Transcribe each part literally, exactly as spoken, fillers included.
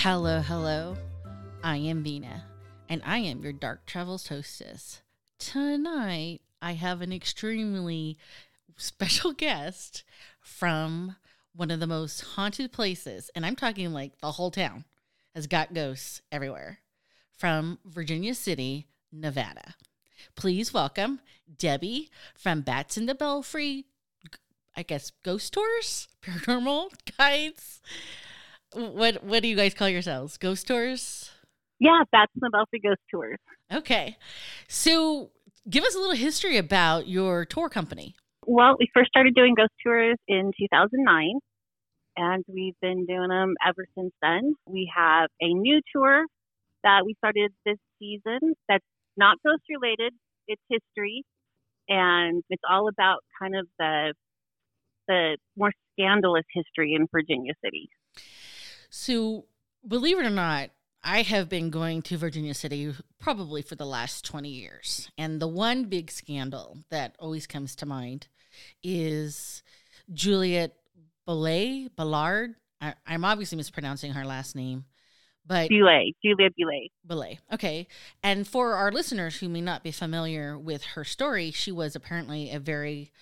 Hello, hello. I am Vina, and I am your Dark Travels hostess. Tonight, I have an extremely special guest from one of the most haunted places, and I'm talking like the whole town has got ghosts everywhere, from Virginia City, Nevada. Please welcome Debbie from Bats in the Belfry, I guess, Ghost Tours, Paranormal Guides. What what do you guys call yourselves? Ghost tours? Yeah, Bats in the Belfry Ghost Tours. Okay. So give us a little history about your tour company. Well, we first started doing ghost tours in two thousand nine, and we've been doing them ever since then. We have a new tour that we started this season that's not ghost related. It's history, and it's all about kind of the the more scandalous history in Virginia City. So, believe it or not, I have been going to Virginia City probably for the last twenty years. And the one big scandal that always comes to mind is Juliet Belay Ballard. I, I'm obviously mispronouncing her last name, but Belay, Juliet Belay. Belay. Okay. And for our listeners who may not be familiar with her story, she was apparently a very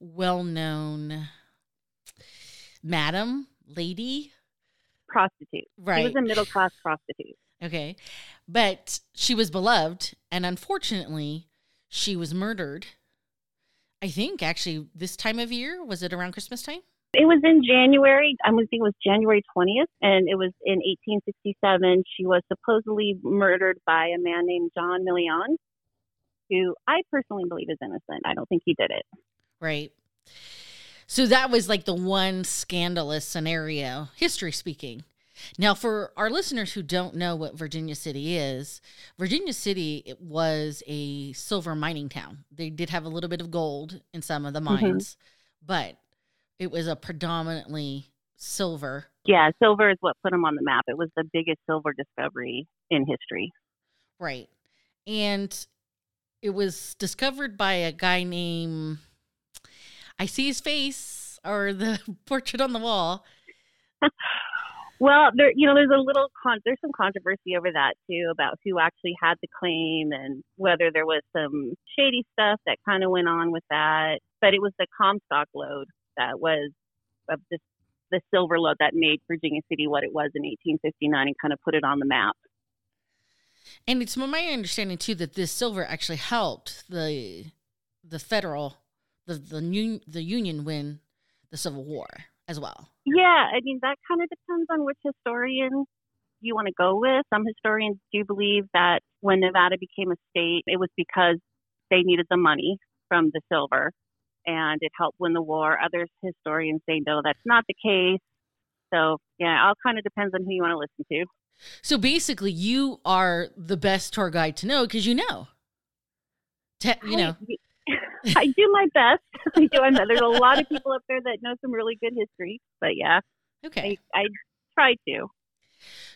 well-known madam, lady, prostitute. Right. She was a middle-class prostitute. Okay. But she was beloved, and unfortunately, she was murdered, I think, actually, this time of year. Was it around Christmas time? It was in January. I think it was January twentieth, and it was in eighteen sixty-seven. She was supposedly murdered by a man named John Millian, who I personally believe is innocent. I don't think he did it. Right. So that was like the one scandalous scenario, history speaking. Now, for our listeners who don't know what Virginia City is, Virginia City it was a silver mining town. They did have a little bit of gold in some of the mines, mm-hmm. but it was a predominantly silver. Yeah, silver is what put them on the map. It was the biggest silver discovery in history. Right. And it was discovered by a guy named... I see his face or the portrait on the wall. Well, there, you know, there's a little, con- there's some controversy over that too, about who actually had the claim and whether there was some shady stuff that kind of went on with that. But it was the Comstock Lode that was of this, the silver lode that made Virginia City what it was in eighteen fifty-nine and kind of put it on the map. And it's my understanding too, that this silver actually helped the, the federal The the, new, the Union win the Civil War as well. Yeah, I mean, that kind of depends on which historian you want to go with. Some historians do believe that when Nevada became a state, it was because they needed the money from the silver, and it helped win the war. Other historians say, no, that's not the case. So, yeah, it all kind of depends on who you want to listen to. So basically, you are the best tour guide to know because you know. Te- you know. I, I do my best. I do. I'm, there's a lot of people up there that know some really good history, but yeah. Okay. I, I try to.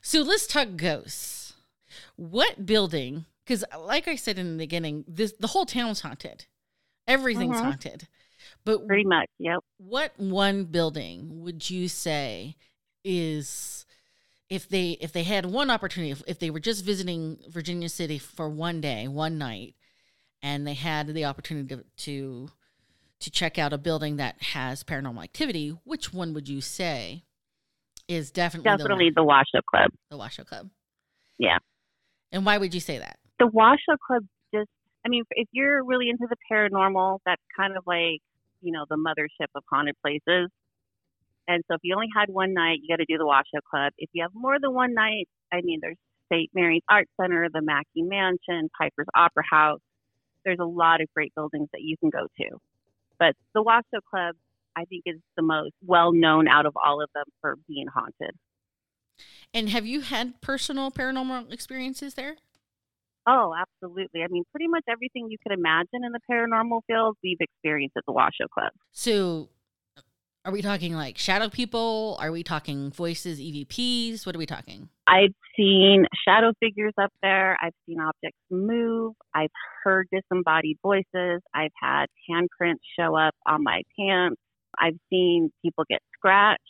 So let's talk ghosts. What building? Because like I said in the beginning, this the whole town's haunted. Everything's uh-huh. haunted. But pretty much, yep. What one building would you say is, if they if they had one opportunity, if, if they were just visiting Virginia City for one day, one night, and they had the opportunity to, to to check out a building that has paranormal activity, which one would you say is definitely definitely the, the Washoe Club? The Washoe Club. Yeah. And why would you say that? The Washoe Club just, I mean, if you're really into the paranormal, that's kind of like, you know, the mothership of haunted places. And so if you only had one night, you got to do the Washoe Club. If you have more than one night, I mean, there's Saint Mary's Art Center, the Mackay Mansion, Piper's Opera House. There's a lot of great buildings that you can go to. But the Washoe Club, I think, is the most well-known out of all of them for being haunted. And have you had personal paranormal experiences there? Oh, absolutely. I mean, pretty much everything you could imagine in the paranormal field, we've experienced at the Washoe Club. So are we talking like shadow people? Are we talking voices, E V Ps? What are we talking? I've seen shadow figures up there. I've seen objects move. I've heard disembodied voices. I've had handprints show up on my pants. I've seen people get scratched.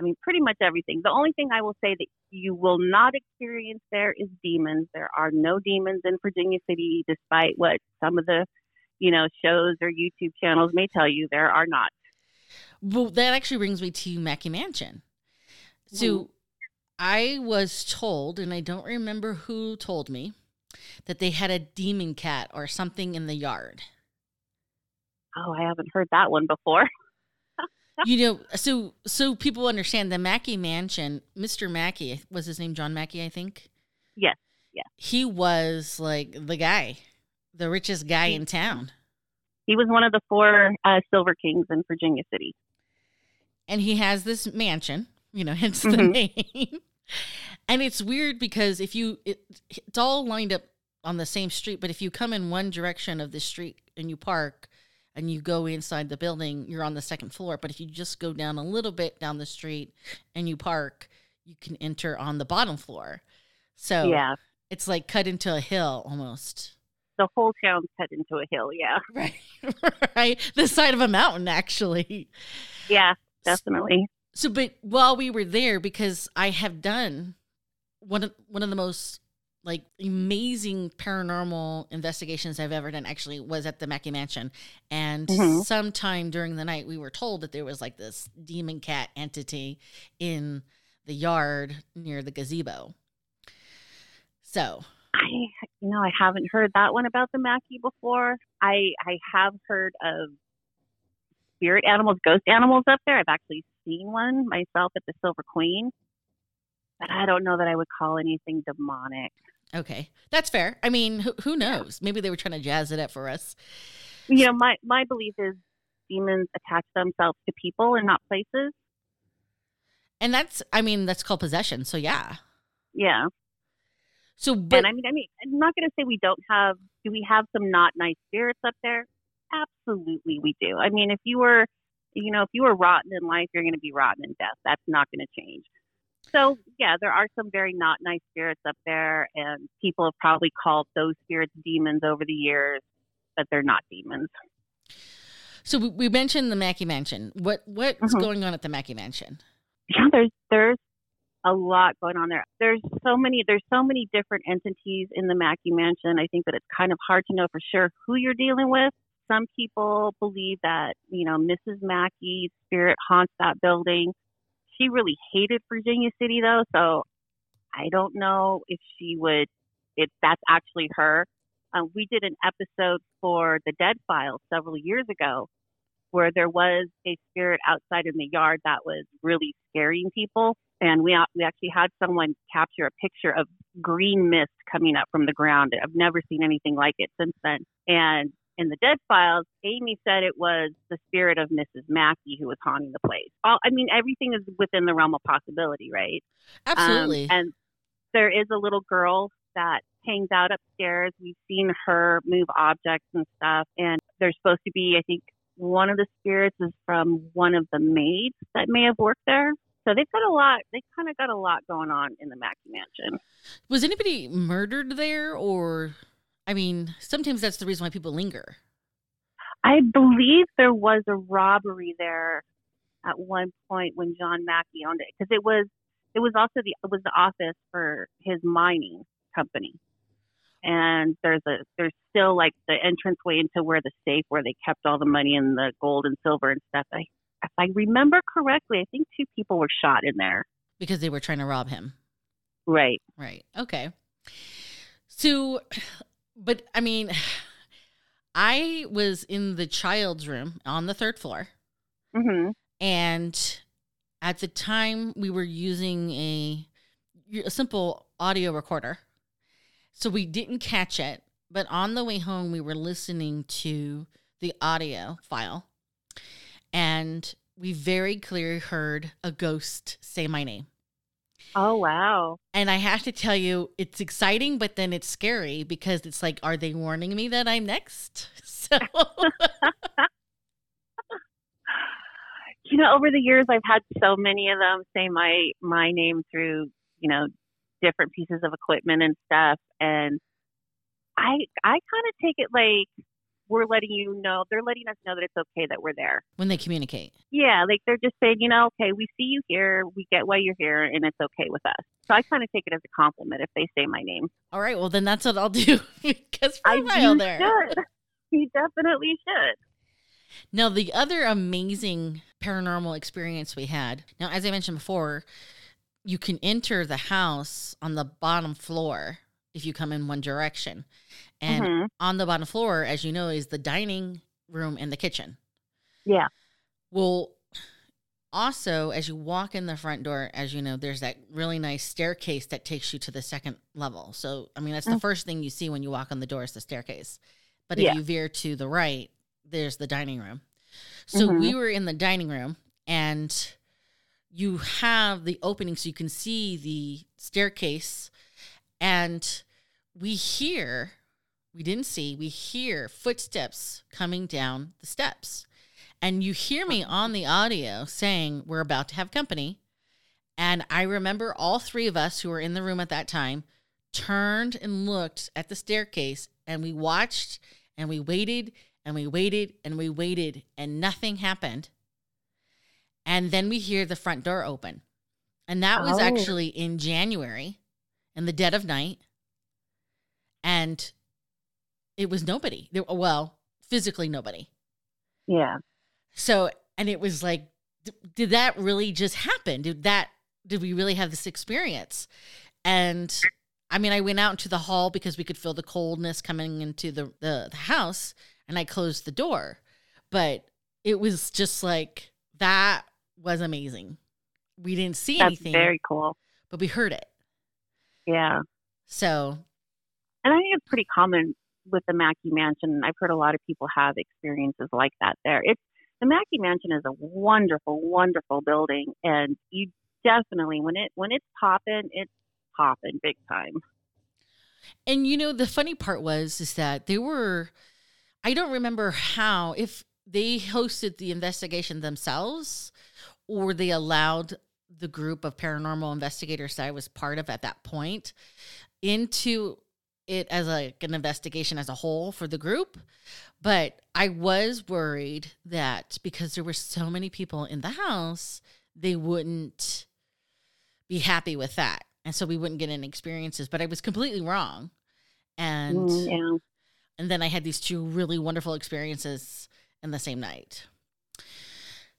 I mean, pretty much everything. The only thing I will say that you will not experience there is demons. There are no demons in Virginia City, despite what some of the, you know, shows or YouTube channels may tell you. There are not. Well, that actually brings me to Mackay Mansion. So mm-hmm. I was told, and I don't remember who told me, that they had a demon cat or something in the yard. Oh, I haven't heard that one before. You know, so so people understand the Mackay Mansion, Mister Mackay, was his name John Mackay, I think? Yes, yes. He was like the guy, the richest guy he, in town. He was one of the four uh, Silver Kings in Virginia City. And he has this mansion, you know, hence the mm-hmm. name. And it's weird because if you, it, it's all lined up on the same street, but if you come in one direction of the street and you park, and you go inside the building, you're on the second floor. But if you just go down a little bit down the street and you park, you can enter on the bottom floor. So yeah. It's like cut into a hill almost. The whole town's cut into a hill, yeah. Right, right. The side of a mountain, actually. Yeah, definitely. So, so, but while we were there, because I have done one of, one of the most like amazing paranormal investigations I've ever done actually was at the Mackay Mansion. And mm-hmm. sometime during the night, we were told that there was like this demon cat entity in the yard near the gazebo. So I, you know, I haven't heard that one about the Mackay before. I, I have heard of spirit animals, ghost animals up there. I've actually seen one myself at the Silver Queen, but I don't know that I would call anything demonic. Okay. That's fair. I mean, who, who knows? Maybe they were trying to jazz it up for us. You know, my, my belief is demons attach themselves to people and not places. And that's, I mean, that's called possession. So yeah. Yeah. So, but and I mean, I mean, I'm not going to say we don't have, do we have some not nice spirits up there? Absolutely we do. I mean, if you were, you know, if you were rotten in life, you're going to be rotten in death. That's not going to change. So, yeah, there are some very not nice spirits up there, and people have probably called those spirits demons over the years, but they're not demons. So we mentioned the Mackay Mansion. What What's mm-hmm. going on at the Mackay Mansion? Yeah, there's, there's a lot going on there. There's so many There's so many different entities in the Mackay Mansion. I think that it's kind of hard to know for sure who you're dealing with. Some people believe that, you know, Missus Mackay's spirit haunts that building. She really hated Virginia City, though, so I don't know if she would, if that's actually her. Uh, we did an episode for the Dead Files several years ago where there was a spirit outside in the yard that was really scaring people, and we we actually had someone capture a picture of green mist coming up from the ground. I've never seen anything like it since then. And in the Dead Files, Amy said it was the spirit of Missus Mackay who was haunting the place. All, I mean, everything is within the realm of possibility, right? Absolutely. Um, and there is a little girl that hangs out upstairs. We've seen her move objects and stuff. And there's supposed to be, I think, one of the spirits is from one of the maids that may have worked there. So they've got a lot. They kind of got a lot going on in the Mackay Mansion. Was anybody murdered there or... I mean, sometimes that's the reason why people linger. I believe there was a robbery there at one point when John Mackay owned it, because it was it was also the it was the office for his mining company, and there's a there's still like the entranceway into where the safe where they kept all the money and the gold and silver and stuff. I, if I remember correctly, I think two people were shot in there because they were trying to rob him. Right. Right. Okay. So. But, I mean, I was in the child's room on the third floor, mm-hmm. and At the time, we were using a, a simple audio recorder, so we didn't catch it. But on the way home, we were listening to the audio file, and we very clearly heard a ghost say my name. Oh, wow. And I have to tell you, it's exciting, but then it's scary because it's like, are they warning me that I'm next? So, you know, over the years, I've had so many of them say my, my name through, you know, different pieces of equipment and stuff. And I, I kind of take it like we're letting you know, they're letting us know that it's okay that we're there. When they communicate. Yeah, like they're just saying, you know, okay, we see you here, we get why you're here, and it's okay with us. So I kind of take it as a compliment if they say my name. All right, well, then that's what I'll do. Because for a while there. Should. You definitely should. Now, the other amazing paranormal experience we had, now, as I mentioned before, you can enter the house on the bottom floor if you come in one direction. And mm-hmm. on the bottom floor, as you know, is the dining room and the kitchen. Yeah. Well, also, as you walk in the front door, as you know, there's that really nice staircase that takes you to the second level. So, I mean, that's mm-hmm. the first thing you see when you walk on the door is the staircase. But yeah. if you veer to the right, there's the dining room. So mm-hmm. we were in the dining room, and you have the opening so you can see the staircase, and we hear... We didn't see, we hear footsteps coming down the steps. And you hear me on the audio saying, we're about to have company. And I remember all three of us who were in the room at that time turned and looked at the staircase, and we watched and we waited and we waited and we waited and nothing happened. And then we hear the front door open. And that was oh. actually in January in the dead of night. And it was nobody. There, well, physically nobody. Yeah. So, and it was like, d- did that really just happen? Did that, did we really have this experience? And I mean, I went out into the hall because we could feel the coldness coming into the, the, the house, and I closed the door, but it was just like, that was amazing. We didn't see That's anything. Very cool. But we heard it. Yeah. So. And I think it's pretty common with the Mackay Mansion. I've heard a lot of people have experiences like that there. It's the Mackay Mansion is a wonderful, wonderful building, and you definitely when it when it's popping, it's popping big time. And you know, the funny part was is that they were, I don't remember how, if they hosted the investigation themselves or they allowed the group of paranormal investigators that I was part of at that point into it as a, an investigation as a whole for the group. But I was worried that because there were so many people in the house, they wouldn't be happy with that. And so we wouldn't get any experiences, but I was completely wrong. And, yeah. and then I had these two really wonderful experiences in the same night.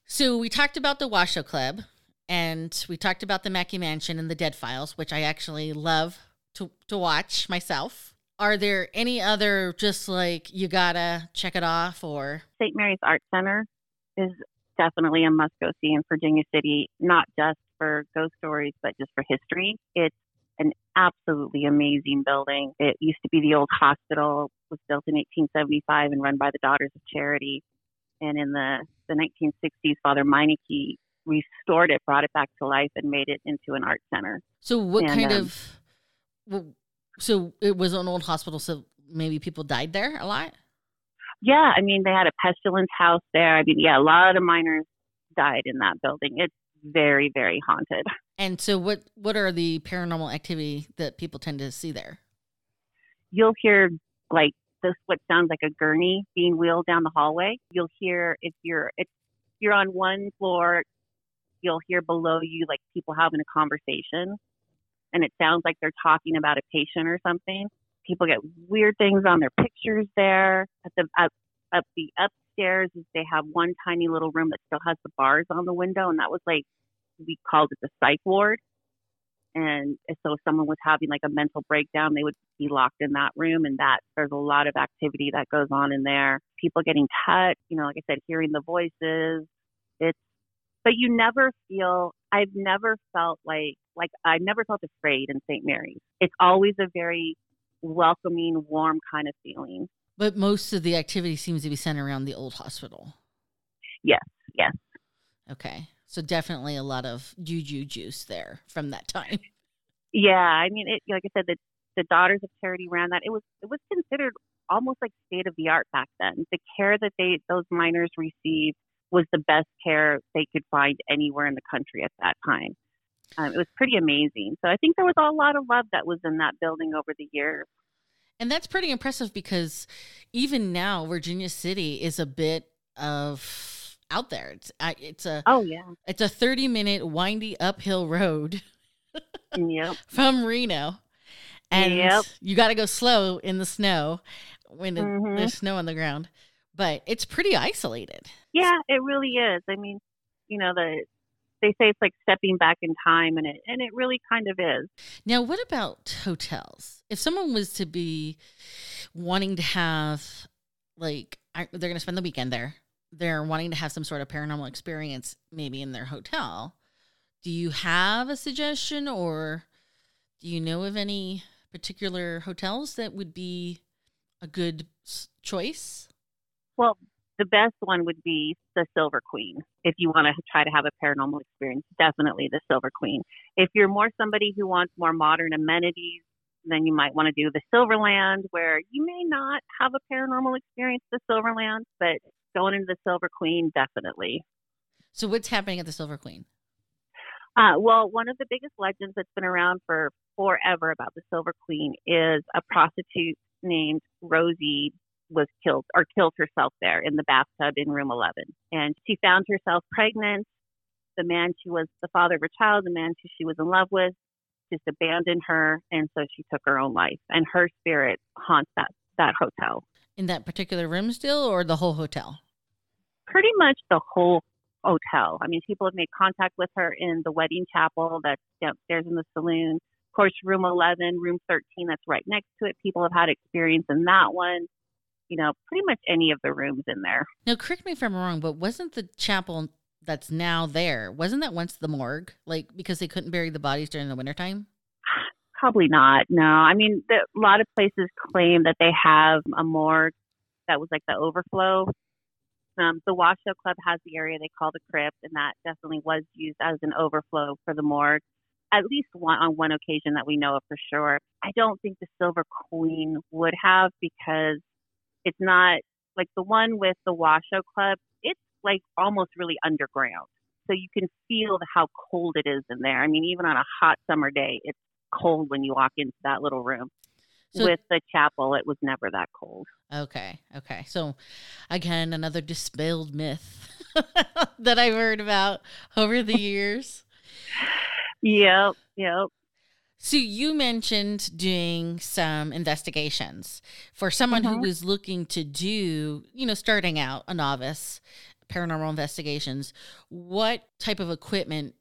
So we talked about the Washoe Club, and we talked about the Mackay Mansion and the Dead Files, which I actually love To, to watch myself. Are there any other just like you gotta check it off? Or Saint Mary's Art Center is definitely a must go see in Virginia City, not just for ghost stories, but just for history. It's an absolutely amazing building. It used to be the old hospital, was built in eighteen seventy-five and run by the Daughters of Charity. And in the, the nineteen sixties, Father Meinecke restored it, brought it back to life, and made it into an art center. So what and, kind um, of Well, so it was an old hospital, so maybe people died there a lot? Yeah, I mean, they had a pestilence house there. I mean, yeah, a lot of miners died in that building. It's very, very haunted. And so what, what are the paranormal activity that people tend to see there? You'll hear, like, this what sounds like a gurney being wheeled down the hallway. You'll hear, if you're if you're on one floor, you'll hear below you, like, people having a conversation. And it sounds like they're talking about a patient or something. People get weird things on their pictures there. At the up, up the upstairs, they have one tiny little room that still has the bars on the window, and that was like, we called it the psych ward. And so if someone was having like a mental breakdown, they would be locked in that room, and that there's a lot of activity that goes on in there. People getting cut, you know, like I said, hearing the voices. It's But you never feel, I've never felt like, like I've never felt afraid in Saint Mary's. It's always a very welcoming, warm kind of feeling. But most of the activity seems to be centered around the old hospital. Yes, yes. Okay. So definitely a lot of juju juice there from that time. Yeah. I mean, it, like I said, the, the Daughters of Charity ran that. It was, it was considered almost like state of the art back then. The care that they, those minors received was the best care they could find anywhere in the country at that time. Um, it was pretty amazing. So I think there was a lot of love that was in that building over the years. And that's pretty impressive, because even now Virginia City is a bit of out there. It's, it's a, oh yeah, it's a thirty minute windy uphill road yep. from Reno. And yep. you got to go slow in the snow when mm-hmm. there's snow on the ground, but it's pretty isolated. Yeah, it really is. I mean, you know, the, they say it's like stepping back in time, and it, and it really kind of is. Now, what about hotels? If someone was to be wanting to have, like, they're going to spend the weekend there, they're wanting to have some sort of paranormal experience maybe in their hotel, do you have a suggestion, or do you know of any particular hotels that would be a good choice? Well, the best one would be the Silver Queen. If you want to try to have a paranormal experience, definitely the Silver Queen. If you're more somebody who wants more modern amenities, then you might want to do the Silverland, where you may not have a paranormal experience, the Silverland, but going into the Silver Queen, definitely. So what's happening at the Silver Queen? Uh, well, one of the biggest legends that's been around for forever about the Silver Queen is a prostitute named Rosie was killed or killed herself there in the bathtub in room eleven. And she found herself pregnant. The man she was, the father of her child, the man she was in love with, just abandoned her. And so she took her own life, and her spirit haunts that, that hotel. In that particular room still, or the whole hotel? Pretty much the whole hotel. I mean, people have made contact with her in the wedding chapel that's downstairs in the saloon. Of course, room eleven, room thirteen, that's right next to it. People have had experience in that one. You know, pretty much any of the rooms in there. Now, correct me if I'm wrong, but wasn't the chapel that's now there, wasn't that once the morgue? Like, because they couldn't bury the bodies during the wintertime? Probably not, no. I mean, the, a lot of places claim that they have a morgue that was like the overflow. Um, the Washoe Club has the area they call the crypt, and that definitely was used as an overflow for the morgue. At least one on one occasion that we know of for sure. I don't think the Silver Queen would have, because it's not like the one with the Washoe Club. It's like almost really underground. So you can feel how cold it is in there. I mean, even on a hot summer day, it's cold when you walk into that little room. So, with the chapel, it was never that cold. Okay. Okay. So again, another dispelled myth that I've heard about over the years. Yep. Yep. So you mentioned doing some investigations for someone mm-hmm. who is looking to do, you know, starting out a novice paranormal investigations. What type of equipment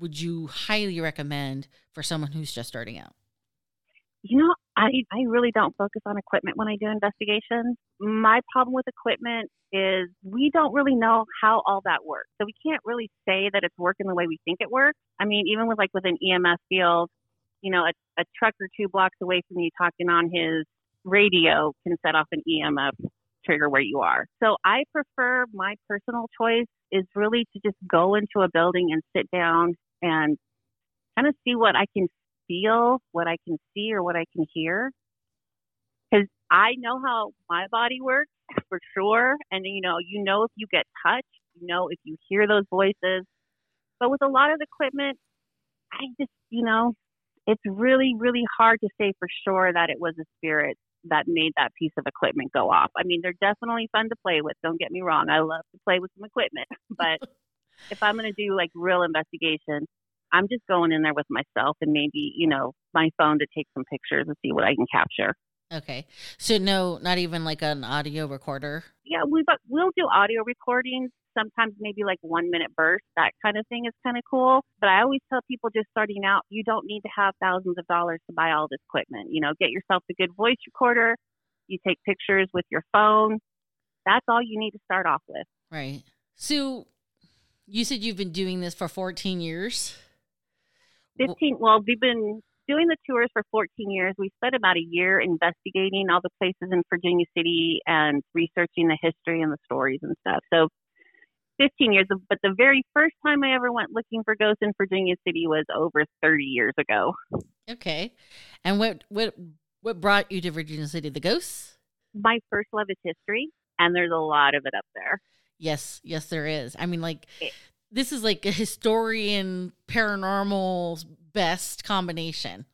would you highly recommend for someone who's just starting out? You know, I, I really don't focus on equipment when I do investigations. My problem with equipment is we don't really know how all that works. So we can't really say that it's working the way we think it works. I mean, even with like with an E M F field, you know, a, a truck or two blocks away from you talking on his radio can set off an E M F trigger where you are. So I prefer, my personal choice is really to just go into a building and sit down and kind of see what I can feel, what I can see, or what I can hear. Because I know how my body works for sure. And, you know, you know if you get touched, you know if you hear those voices. But with a lot of equipment, I just, you know, it's really, really hard to say for sure that it was a spirit that made that piece of equipment go off. I mean, they're definitely fun to play with. Don't get me wrong. I love to play with some equipment. But if I'm going to do like real investigation, I'm just going in there with myself and maybe, you know, my phone to take some pictures and see what I can capture. Okay. So no, not even like an audio recorder? Yeah, we, but we'll do audio recordings. Sometimes maybe like one minute burst, that kind of thing is kind of cool. But I always tell people just starting out, you don't need to have thousands of dollars to buy all this equipment. You know, get yourself a good voice recorder. You take pictures with your phone. That's all you need to start off with. Right. So You said you've been doing this for fourteen years? fifteen, well, we've been doing the tours for fourteen years. We spent about a year investigating all the places in Virginia City and researching the history and the stories and stuff. So fifteen years, but the very first time I ever went looking for ghosts in Virginia City was over thirty years ago. Okay. And what what what brought you to Virginia City? The ghosts? My first love is history, and there's a lot of it up there. Yes, yes, there is. I mean, like, it, this is like a historian, paranormal, best combination.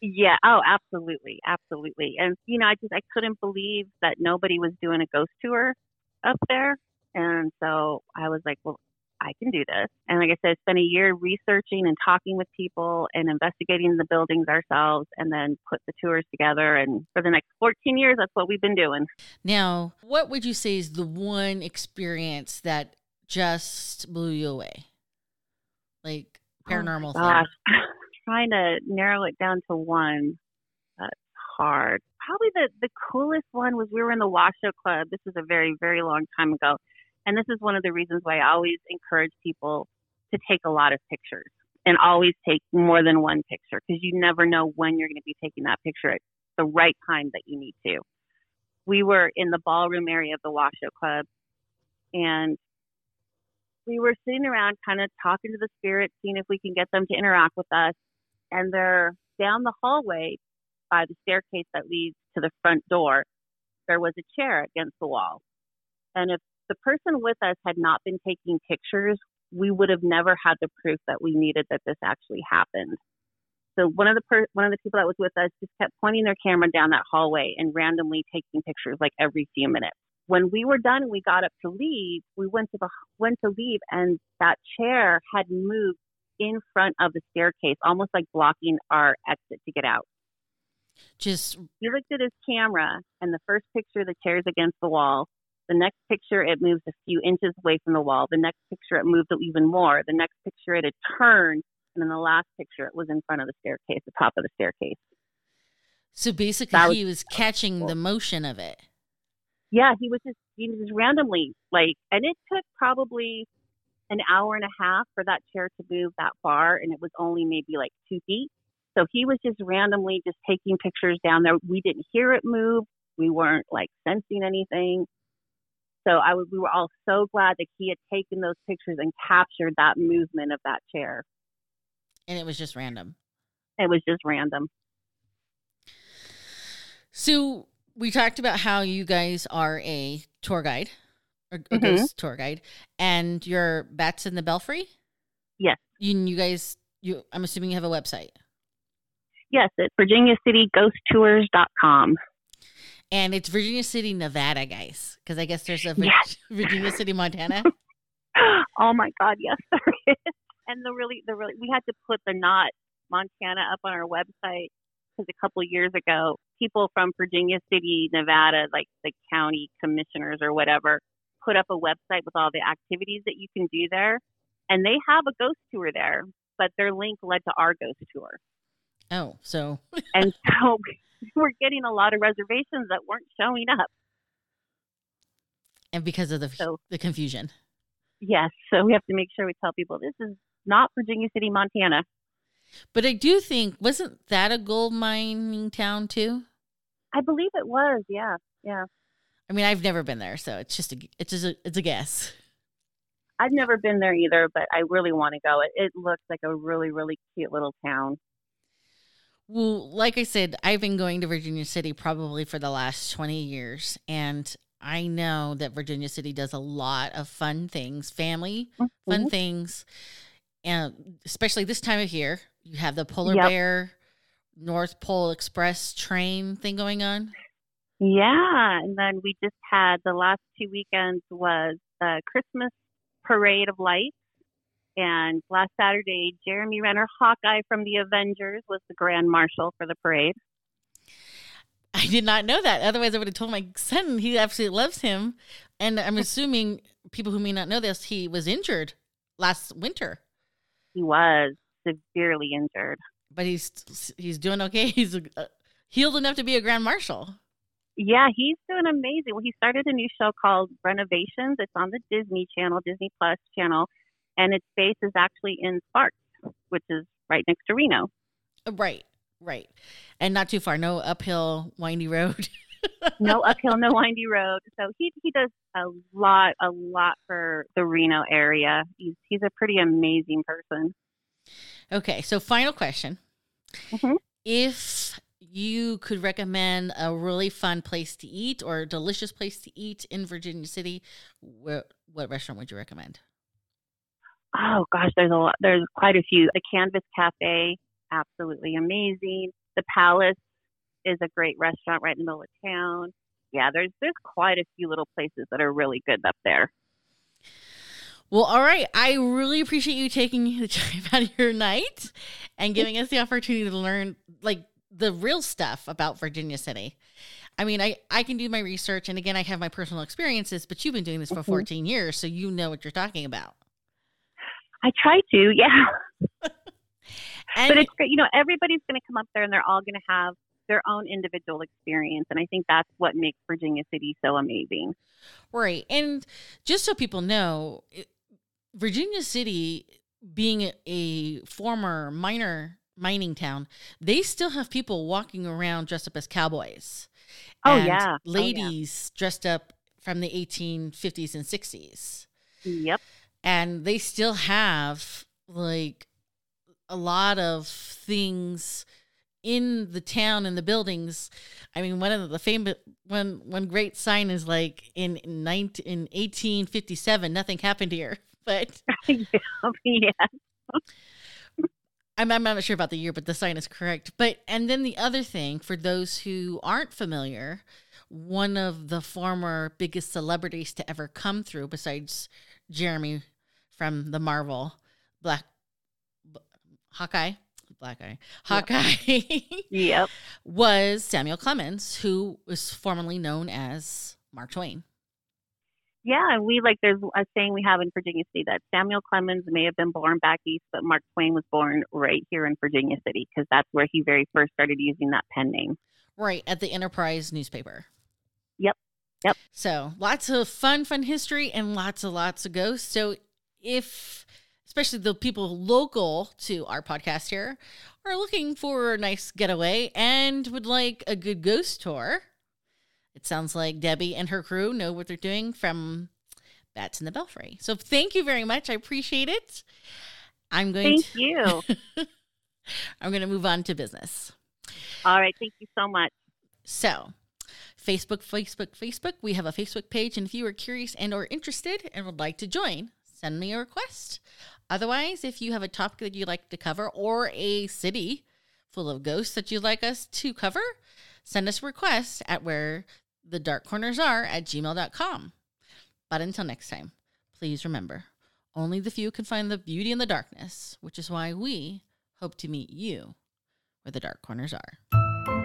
Yeah. Oh, absolutely. Absolutely. And, you know, I just, I couldn't believe that nobody was doing a ghost tour up there. And so I was like, well, I can do this. And like I said, I spent a year researching and talking with people and investigating the buildings ourselves, and then put the tours together. And for the next fourteen years, that's what we've been doing. Now, what would you say is the one experience that just blew you away? Like paranormal oh gosh. thing? Trying to narrow it down to one. That's hard. Probably the, the coolest one was we were in the Washoe Club. This was a very, very long time ago. And this is one of the reasons why I always encourage people to take a lot of pictures, and always take more than one picture, because you never know when you're going to be taking that picture at the right time that you need to. We were in the ballroom area of the Washoe Club, and we were sitting around kind of talking to the spirits, seeing if we can get them to interact with us. And they're down the hallway by the staircase that leads to the front door. There was a chair against the wall. And if the person with us had not been taking pictures, we would have never had the proof that we needed that this actually happened. So one of the per- one of the people that was with us just kept pointing their camera down that hallway and randomly taking pictures like every few minutes. When we were done and we got up to leave, we went to the went to leave, and that chair had moved in front of the staircase, almost like blocking our exit to get out. Just we looked at his camera, and the first picture, the chair's against the wall. The next picture, it moves a few inches away from the wall. The next picture, it moved even more. The next picture, it had turned. And then the last picture, it was in front of the staircase, the top of the staircase. So basically, was, he was catching cool. the motion of it. Yeah, he was just, he was just randomly, like, and it took probably an hour and a half for that chair to move that far. And it was only maybe like two feet. So he was just randomly just taking pictures down there. We didn't hear it move. We weren't like sensing anything. So I was, we were all so glad that he had taken those pictures and captured that movement of that chair. And it was just random. It was just random. So we talked about how you guys are a tour guide, or a mm-hmm. ghost tour guide, and you're Bats in the Belfry? Yes. You, you guys, you, I'm assuming you have a website. Yes, it's Virginia City Ghost Tours dot com. And it's Virginia City, Nevada, guys, because I guess there's a Virginia, yes. Virginia City, Montana. Oh my God, yes, there is. And the really, the really, we had to put the not Montana up on our website, because a couple of years ago, people from Virginia City, Nevada, like the county commissioners or whatever, put up a website with all the activities that you can do there, and they have a ghost tour there, but their link led to our ghost tour. Oh, so and so. We're getting a lot of reservations that weren't showing up. And because of the so, the confusion. Yes. So we have to make sure we tell people this is not Virginia City, Montana. But I do think, wasn't that a gold mining town too? I believe it was. Yeah. Yeah. I mean, I've never been there, so it's just a, it's just a, it's a guess. I've never been there either, but I really want to go. It, it looks like a really, really cute little town. Well, like I said, I've been going to Virginia City probably for the last twenty years, and I know that Virginia City does a lot of fun things, family mm-hmm. fun things, and especially this time of year, you have the Polar yep. Bear North Pole Express train thing going on. Yeah, and then we just had the last two weekends was the Christmas Parade of Lights. And last Saturday, Jeremy Renner, Hawkeye from the Avengers, was the grand marshal for the parade. I did not know that. Otherwise, I would have told my son. He absolutely loves him. And I'm assuming people who may not know this, he was injured last winter. He was severely injured. But he's he's doing okay. He's healed enough to be a grand marshal. Yeah, he's doing amazing. Well, he started a new show called Renovations. It's on the Disney Channel, Disney Plus channel. and its base is actually in Sparks, which is right next to Reno. Right, right. And not too far. No uphill, windy road. No uphill, no windy road. So he he does a lot, a lot for the Reno area. He's he's a pretty amazing person. Okay, so final question. Mm-hmm. If you could recommend a really fun place to eat or a delicious place to eat in Virginia City, where, what restaurant would you recommend? Oh, gosh, there's a lot. There's quite a few. The Canvas Cafe, absolutely amazing. The Palace is a great restaurant right in the middle of town. Yeah, there's there's quite a few little places that are really good up there. Well, all right. I really appreciate you taking the time out of your night and giving us the opportunity to learn, like, the real stuff about Virginia City. I mean, I, I can do my research, and again, I have my personal experiences, but you've been doing this for mm-hmm. fourteen years, so you know what you're talking about. I try to, yeah. And, but it's great. You know, everybody's going to come up there, and they're all going to have their own individual experience. And I think that's what makes Virginia City so amazing. Right. And just so people know, Virginia City being a former miner mining town, they still have people walking around dressed up as cowboys. Oh, and yeah. Ladies oh, yeah. dressed up from the eighteen fifties and sixties. Yep. And they still have, like, a lot of things in the town and the buildings. I mean, one of the famous one one great sign is like in nineteen in eighteen fifty-seven, nothing happened here. But yeah, yeah. I'm I'm not sure about the year, but the sign is correct. But and then the other thing for those who aren't familiar, one of the former biggest celebrities to ever come through, besides Jeremy from the Marvel Black Hawkeye. Black Eye. Hawkeye yep. was Samuel Clemens, who was formerly known as Mark Twain. Yeah, and we like there's a saying we have in Virginia City that Samuel Clemens may have been born back east, but Mark Twain was born right here in Virginia City because that's where he very first started using that pen name. Right, at the Enterprise newspaper. Yep, yep. So lots of fun, fun history and lots and lots of ghosts. So if... especially the people local to our podcast here, are looking for a nice getaway and would like a good ghost tour. It sounds like Debbie and her crew know what they're doing from Bats in the Belfry. So thank you very much. I appreciate it. I'm going thank to, you. I'm going to move on to business. All right. Thank you so much. So Facebook, Facebook, Facebook. We have a Facebook page, and if you are curious and or interested and would like to join, send me a request. Otherwise, if you have a topic that you'd like to cover or a city full of ghosts that you'd like us to cover, send us a request at where the dark corners are at gmail dot com. But until next time, please remember, only the few can find the beauty in the darkness, which is why we hope to meet you where the dark corners are.